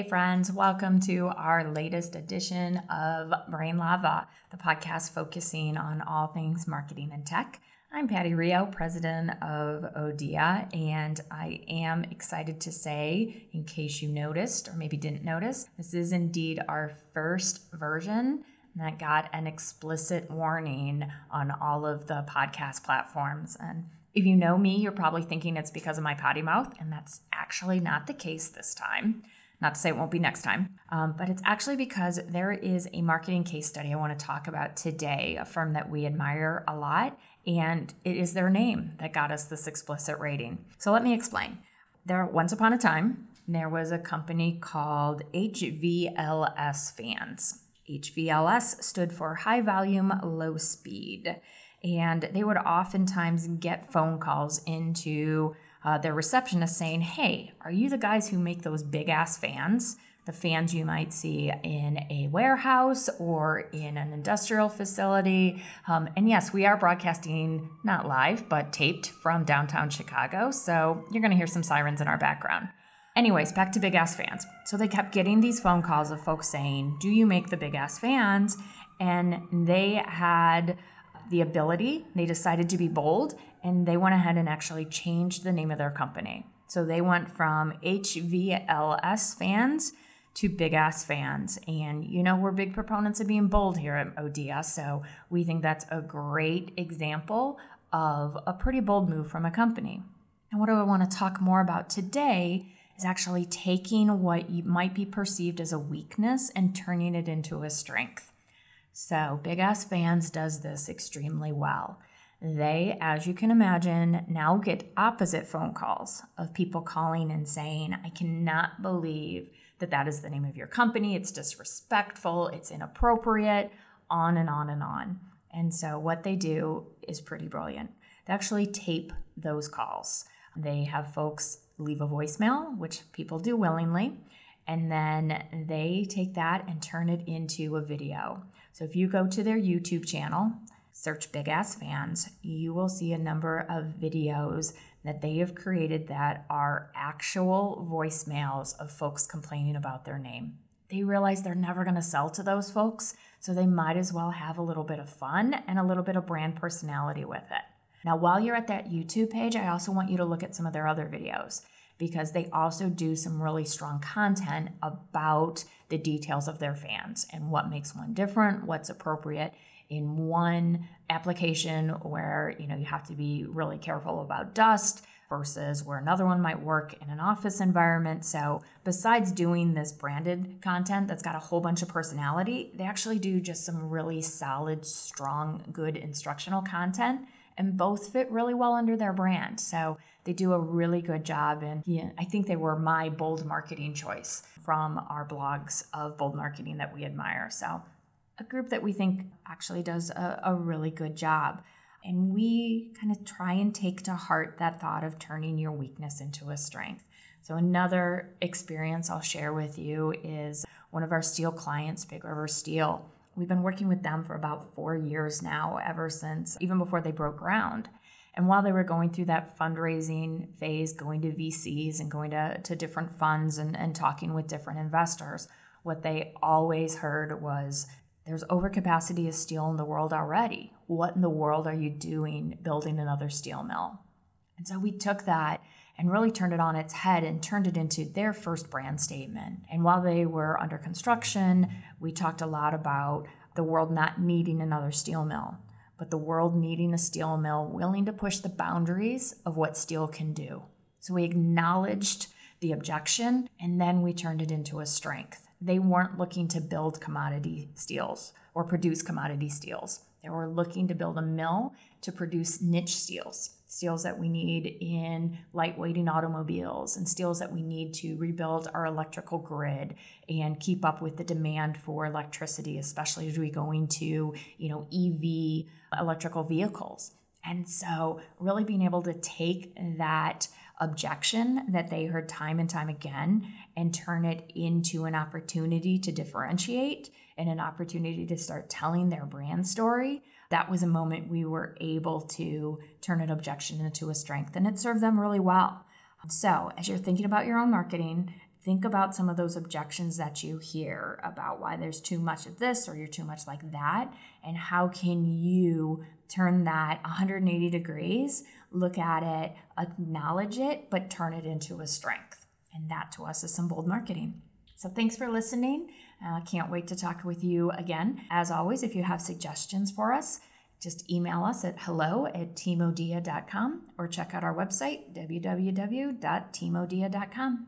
Hey friends, welcome to our latest edition of Brain Lava, the podcast focusing on all things marketing and tech. I'm Patty Rio, president of Odea, and I am excited to say, in case you noticed or maybe didn't notice, this is indeed our first version that got an explicit warning on all of the podcast platforms. And if you know me, you're probably thinking it's because of my potty mouth, and that's actually not the case this time. Not to say it won't be next time, but it's actually because there is a marketing case study I want to talk about today, a firm that we admire a lot, and it is their name that got us this explicit rating. So let me explain. Once upon a time, there was a company called HVLS Fans. HVLS stood for High Volume, Low Speed, and they would oftentimes get phone calls into their receptionist saying, hey, are you the guys who make those big ass fans? The fans you might see in a warehouse or in an industrial facility. And yes, we are broadcasting, not live, but taped from downtown Chicago. So you're going to hear some sirens in our background. Anyways, back to big ass fans. So they kept getting these phone calls of folks saying, do you make the big ass fans? And they had the ability, they decided to be bold, and they went ahead and actually changed the name of their company. So they went from HVLS Fans to Big Ass Fans. And you know, we're big proponents of being bold here at Odea, so we think that's a great example of a pretty bold move from a company. And what I want to talk more about today is actually taking what might be perceived as a weakness and turning it into a strength. So Big Ass Fans does this extremely well. They, as you can imagine, now get opposite phone calls of people calling and saying, I cannot believe that that is the name of your company. It's disrespectful. It's inappropriate, on and on and on. And so what they do is pretty brilliant. They actually tape those calls. They have folks leave a voicemail, which people do willingly, and then they take that and turn it into a video. So if you go to their YouTube channel, search Big Ass Fans, you will see a number of videos that they have created that are actual voicemails of folks complaining about their name. They realize they're never going to sell to those folks, so they might as well have a little bit of fun and a little bit of brand personality with it. Now, while you're at that YouTube page, I also want you to look at some of their other videos, because they also do some really strong content about the details of their fans and what makes one different, what's appropriate in one application where, you know, you have to be really careful about dust versus where another one might work in an office environment. So besides doing this branded content that's got a whole bunch of personality, they actually do just some really solid, strong, good instructional content, and both fit really well under their brand. So they do a really good job, and yeah, I think they were my bold marketing choice from our blogs of bold marketing that we admire. So a group that we think actually does a really good job. And we kind of try and take to heart that thought of turning your weakness into a strength. So another experience I'll share with you is one of our steel clients, Big River Steel. We've been working with them for about 4 years now, ever since, even before they broke ground. And while they were going through that fundraising phase, going to VCs and going to different funds and talking with different investors, what they always heard was, there's overcapacity of steel in the world already. What in the world are you doing building another steel mill? And so we took that and really turned it on its head and turned it into their first brand statement. And while they were under construction, we talked a lot about the world not needing another steel mill, but the world needing a steel mill willing to push the boundaries of what steel can do. So we acknowledged the objection, and then we turned it into a strength. They weren't looking to build commodity steels or produce commodity steels. They were looking to build a mill to produce niche steels. Steels that we need in lightweighting automobiles, and steels that we need to rebuild our electrical grid and keep up with the demand for electricity, especially as we go into, you know, EV electrical vehicles. And so really being able to take that objection that they heard time and time again and turn it into an opportunity to differentiate and an opportunity to start telling their brand story. That was a moment we were able to turn an objection into a strength, and it served them really well. So as you're thinking about your own marketing, Think about some of those objections that you hear about why there's too much of this or you're too much like that, and how can you turn that 180 degrees, look at it, acknowledge it, but turn it into a strength. And that to us is some bold marketing. So thanks for listening. Can't wait to talk with you again. As always, if you have suggestions for us, just email us at hello@teamodea.com or check out our website, www.teamodea.com.